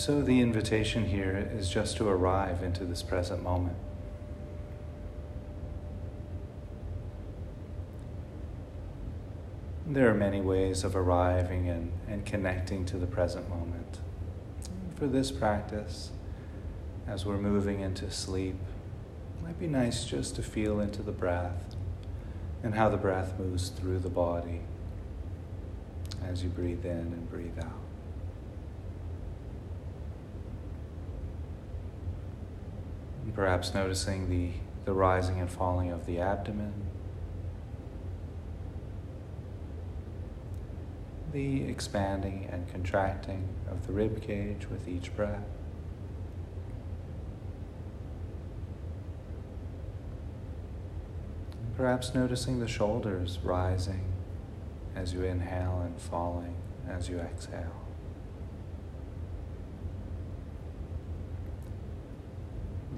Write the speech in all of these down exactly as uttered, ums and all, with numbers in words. So the invitation here is just to arrive into this present moment. There are many ways of arriving and, and connecting to the present moment. For this practice, as we're moving into sleep, it might be nice just to feel into the breath and how the breath moves through the body as you breathe in and breathe out. And perhaps noticing the, the rising and falling of the abdomen, the expanding and contracting of the rib cage with each breath. Perhaps noticing the shoulders rising as you inhale and falling as you exhale.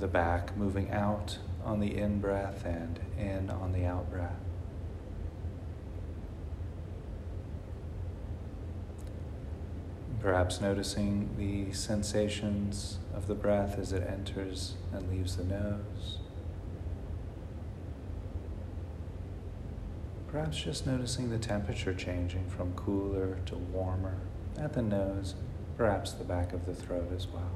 The back moving out on the in-breath and in on the out-breath. Perhaps noticing the sensations of the breath as it enters and leaves the nose. Perhaps just noticing the temperature changing from cooler to warmer at the nose, perhaps the back of the throat as well.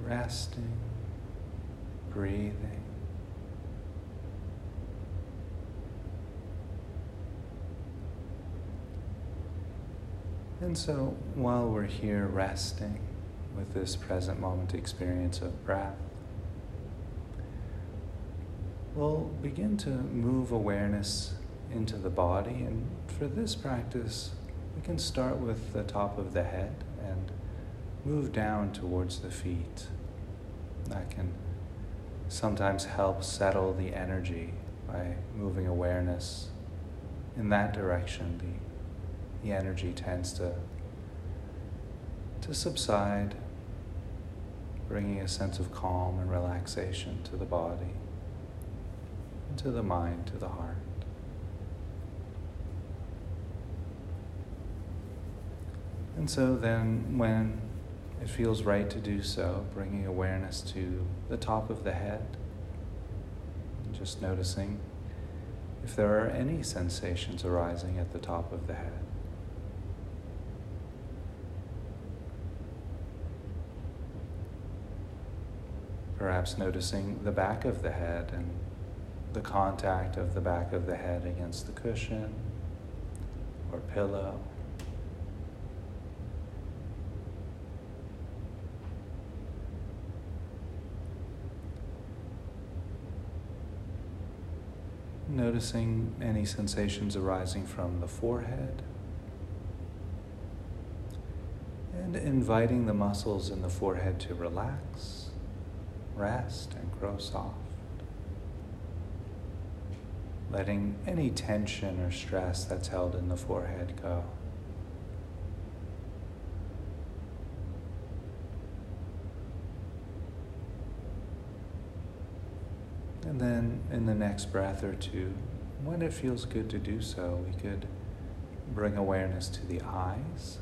Resting, breathing. And so, while we're here resting with this present moment experience of breath, we'll begin to move awareness into the body. And for this practice, we can start with the top of the head and move down towards the feet. That can sometimes help settle the energy by moving awareness in that direction. The The energy tends to, to subside, bringing a sense of calm and relaxation to the body, to the mind, to the heart. And so then when it feels right to do so, bringing awareness to the top of the head, just noticing if there are any sensations arising at the top of the head. Perhaps noticing the back of the head and the contact of the back of the head against the cushion or pillow. Noticing any sensations arising from the forehead and inviting the muscles in the forehead to relax. Rest and grow soft, letting any tension or stress that's held in the forehead go. And then in the next breath or two, when it feels good to do so, we could bring awareness to the eyes.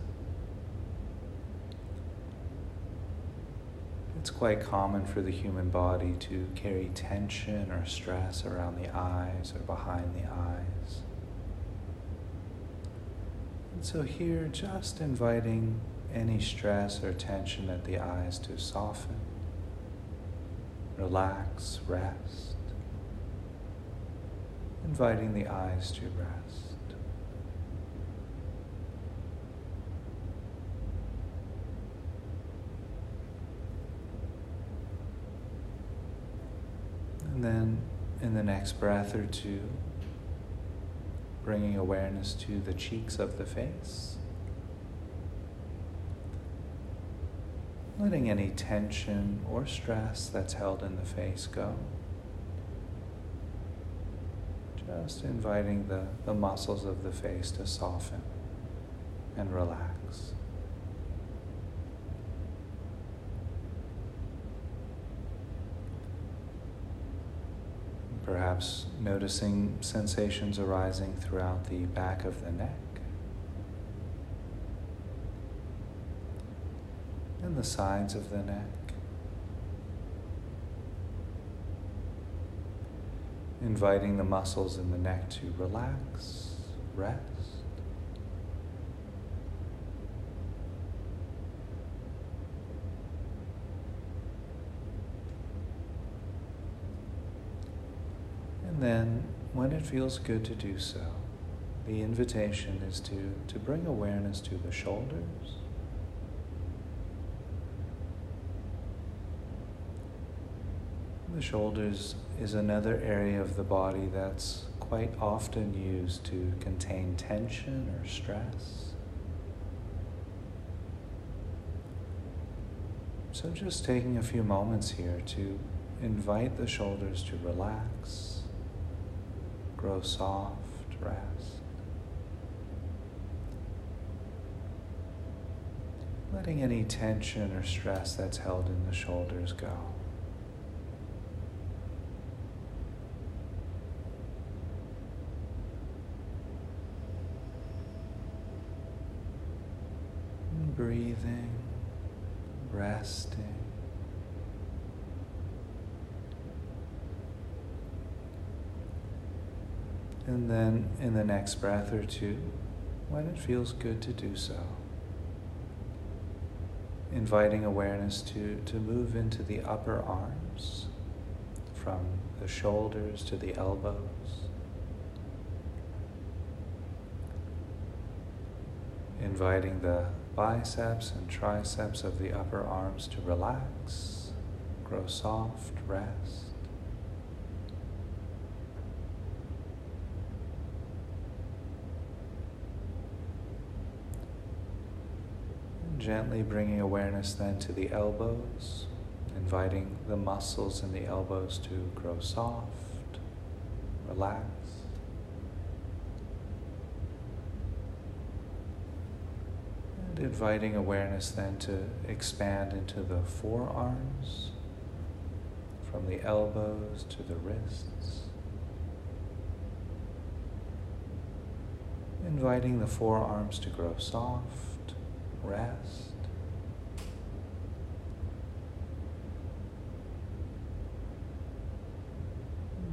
It's quite common for the human body to carry tension or stress around the eyes or behind the eyes. And so here, just inviting any stress or tension at the eyes to soften, relax, rest, inviting the eyes to rest. And then, in the next breath or two, bringing awareness to the cheeks of the face. Letting any tension or stress that's held in the face go. Just inviting the, the muscles of the face to soften and relax. Perhaps noticing sensations arising throughout the back of the neck and the sides of the neck, inviting the muscles in the neck to relax, rest, and then when it feels good to do so, the invitation is to, to bring awareness to the shoulders, The shoulders is another area of the body that's quite often used to contain tension or stress. So just taking a few moments here to invite the shoulders to relax, grow soft, rest. Letting any tension or stress that's held in the shoulders go. Breathing, resting, and then in the next breath or two, when it feels good to do so, inviting awareness to, to move into the upper arms, from the shoulders to the elbows, inviting the biceps and triceps of the upper arms to relax, grow soft, rest. And gently bringing awareness then to the elbows, inviting the muscles in the elbows to grow soft, relax. Inviting awareness then to expand into the forearms, from the elbows to the wrists. Inviting the forearms to grow soft, rest.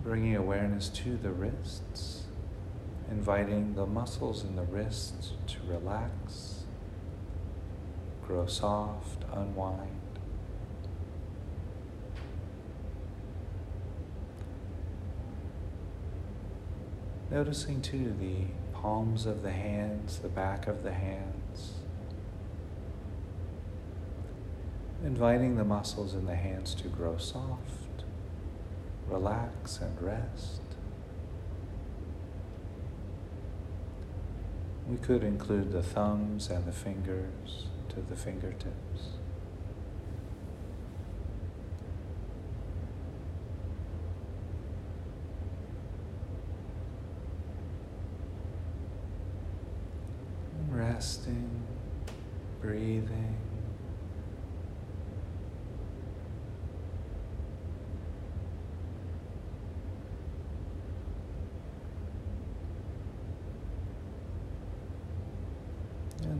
Bringing awareness to the wrists, inviting the muscles in the wrists to relax. Grow soft, unwind. Noticing too the palms of the hands, the back of the hands. Inviting the muscles in the hands to grow soft, relax and rest. We could include the thumbs and the fingers to the fingertips. Resting, breathing.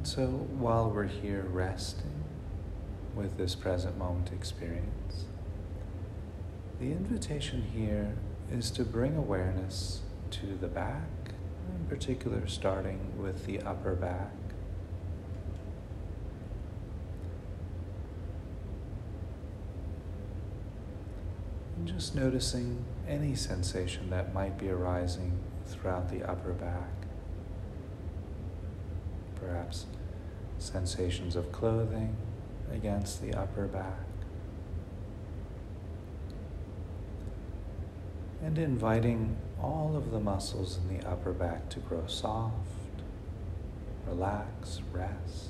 So while we're here resting with this present moment experience, the invitation here is to bring awareness to the back, in particular starting with the upper back. And just noticing any sensation that might be arising throughout the upper back. Perhaps sensations of clothing against the upper back. And inviting all of the muscles in the upper back to grow soft, relax, rest.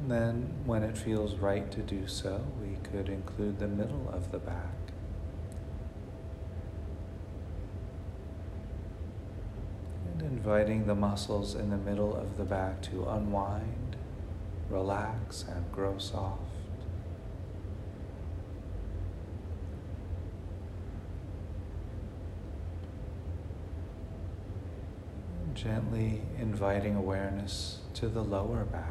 And then when it feels right to do so, we could include the middle of the back. Inviting the muscles in the middle of the back to unwind relax and grow soft. Gently inviting awareness to the lower back.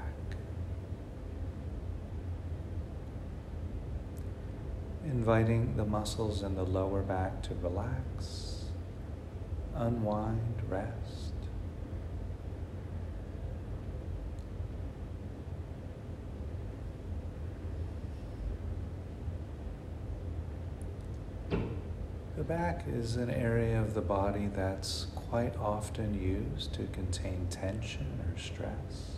Inviting the muscles in the lower back to relax, unwind, rest. The back is an area of the body that's quite often used to contain tension or stress.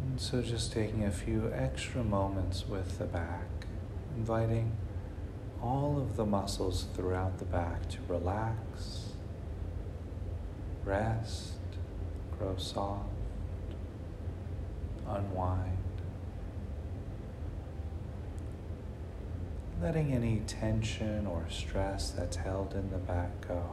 And so just taking a few extra moments with the back, inviting all of the muscles throughout the back to relax, rest, grow soft, unwind. Letting any tension or stress that's held in the back go.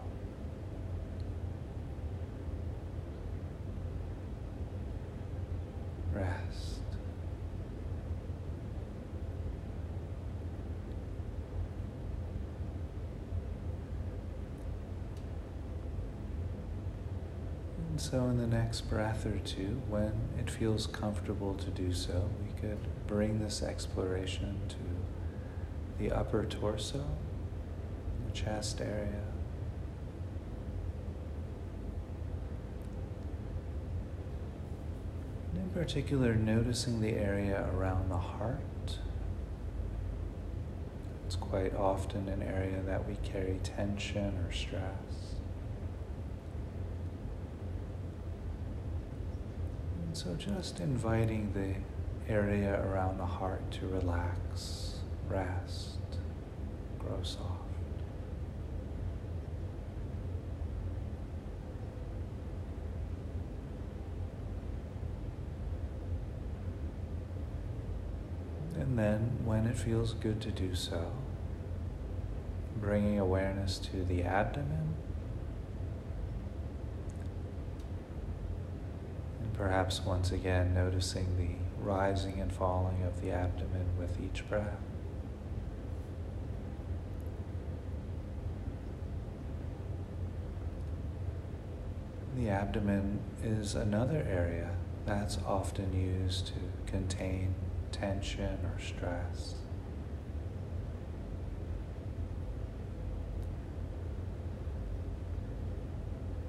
Rest. And so in the next breath or two, when it feels comfortable to do so, we could bring this exploration to the upper torso, the chest area. And in particular, noticing the area around the heart. It's quite often an area that we carry tension or stress. And so just inviting the area around the heart to relax. Rest, grow soft. And then, when it feels good to do so, bringing awareness to the abdomen, and perhaps once again noticing the rising and falling of the abdomen with each breath. The abdomen is another area that's often used to contain tension or stress.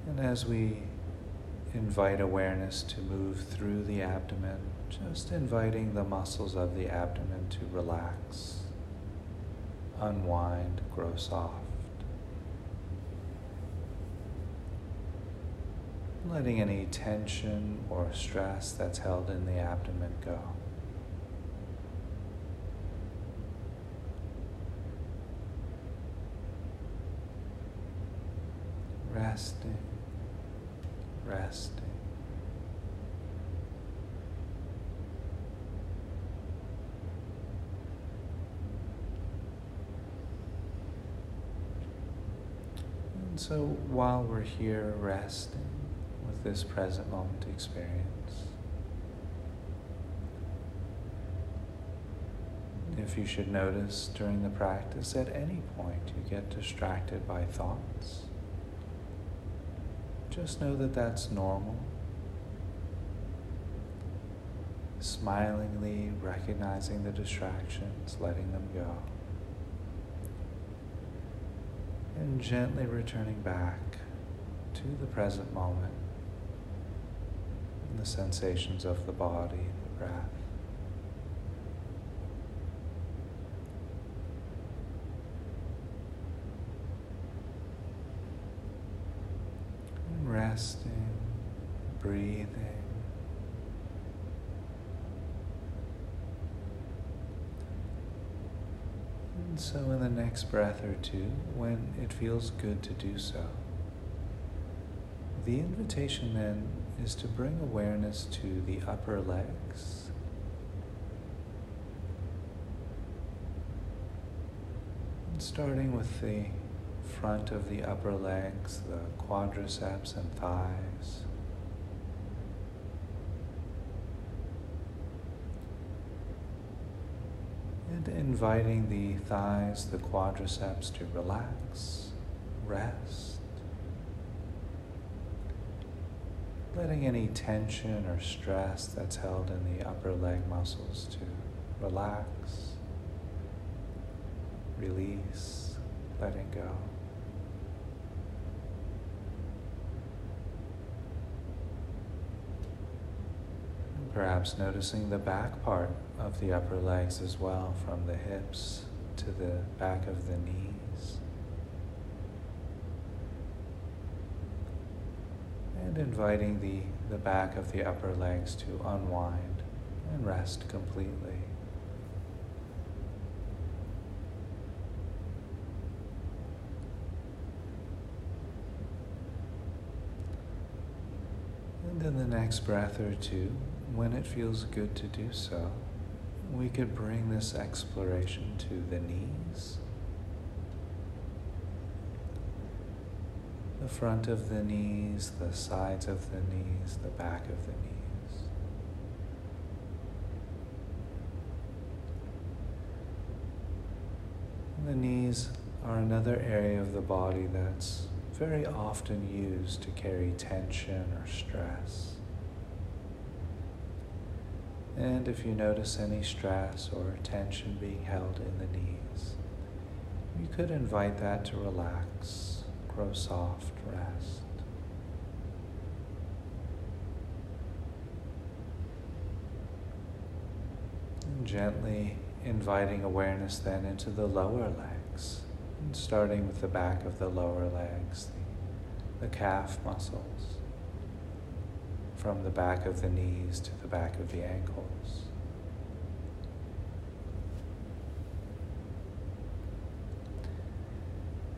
And as we invite awareness to move through the abdomen, just inviting the muscles of the abdomen to relax, unwind, grow soft. Letting any tension or stress that's held in the abdomen go. Resting, resting. And so while we're here resting, this present moment experience. If you should notice during the practice at any point you get distracted by thoughts, just know that that's normal. Smilingly recognizing the distractions, letting them go. And gently returning back to the present moment. The sensations of the body, the breath. And resting, breathing. And so in the next breath or two, when it feels good to do so, the invitation then is to bring awareness to the upper legs. And starting with the front of the upper legs, the quadriceps and thighs. and inviting the thighs, the quadriceps to relax, rest, letting any tension or stress that's held in the upper leg muscles to relax, release, letting go. Perhaps noticing the back part of the upper legs as well, from the hips to the back of the knees. And inviting the, the back of the upper legs to unwind and rest completely. And in the next breath or two, when it feels good to do so, we could bring this exploration to the knees, the front of the knees, the sides of the knees, the back of the knees. The knees are another area of the body that's very often used to carry tension or stress. And if you notice any stress or tension being held in the knees, you could invite that to relax, grow soft, rest. And gently inviting awareness then into the lower legs, and starting with the back of the lower legs, the, the calf muscles, from the back of the knees to the back of the ankles.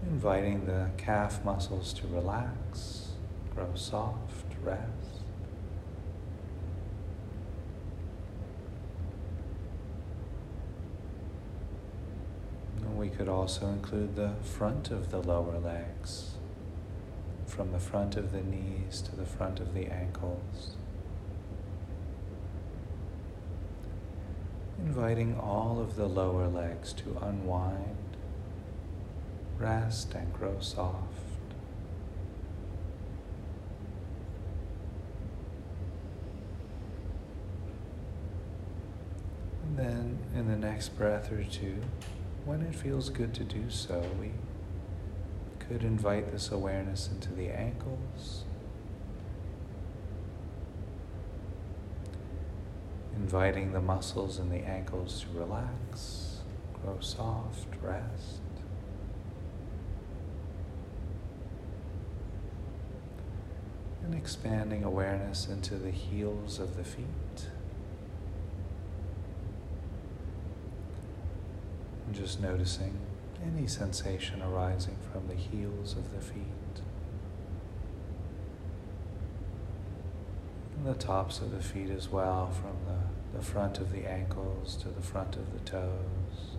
Inviting the calf muscles to relax, grow soft, rest. And we could also include the front of the lower legs, from the front of the knees to the front of the ankles. Inviting all of the lower legs to unwind, rest, and grow soft. And then in the next breath or two, when it feels good to do so, we could invite this awareness into the ankles, inviting the muscles in the ankles to relax, grow soft, rest. And expanding awareness into the heels of the feet. And just noticing any sensation arising from the heels of the feet, and the tops of the feet as well, from the, the front of the ankles to the front of the toes,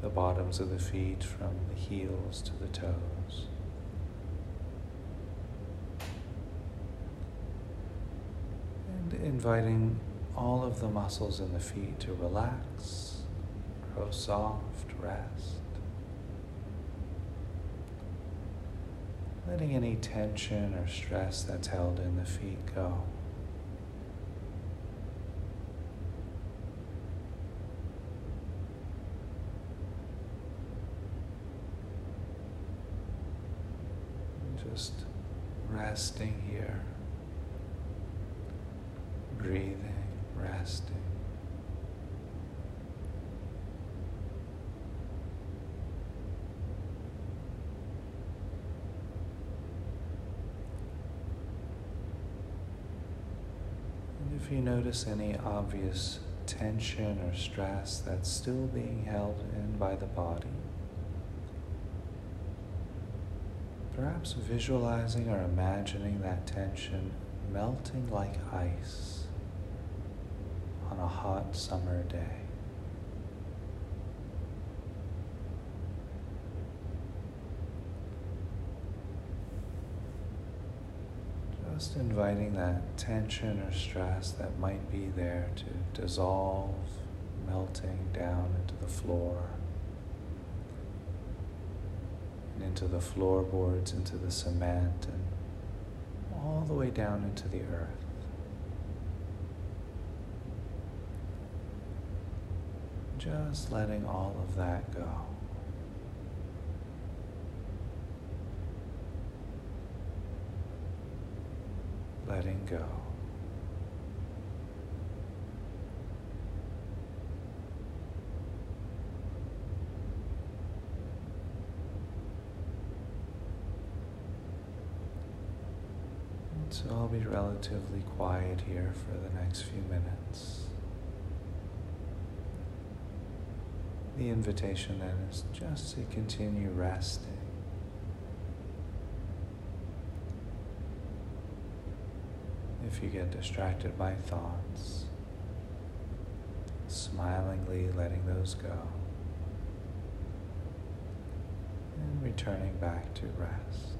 the bottoms of the feet from the heels to the toes. And inviting all of the muscles in the feet to relax, grow soft, rest. Letting any tension or stress that's held in the feet go. Just resting here, breathing. Resting. And if you notice any obvious tension or stress that's still being held in by the body, perhaps visualizing or imagining that tension melting like ice on a hot summer day. Just inviting that tension or stress that might be there to dissolve, melting down into the floor, and into the floorboards, into the cement, and all the way down into the earth. Just letting all of that go. Letting go. And so I'll be relatively quiet here for the next few minutes. The invitation then is just to continue resting. If you get distracted by thoughts, smilingly letting those go and returning back to rest.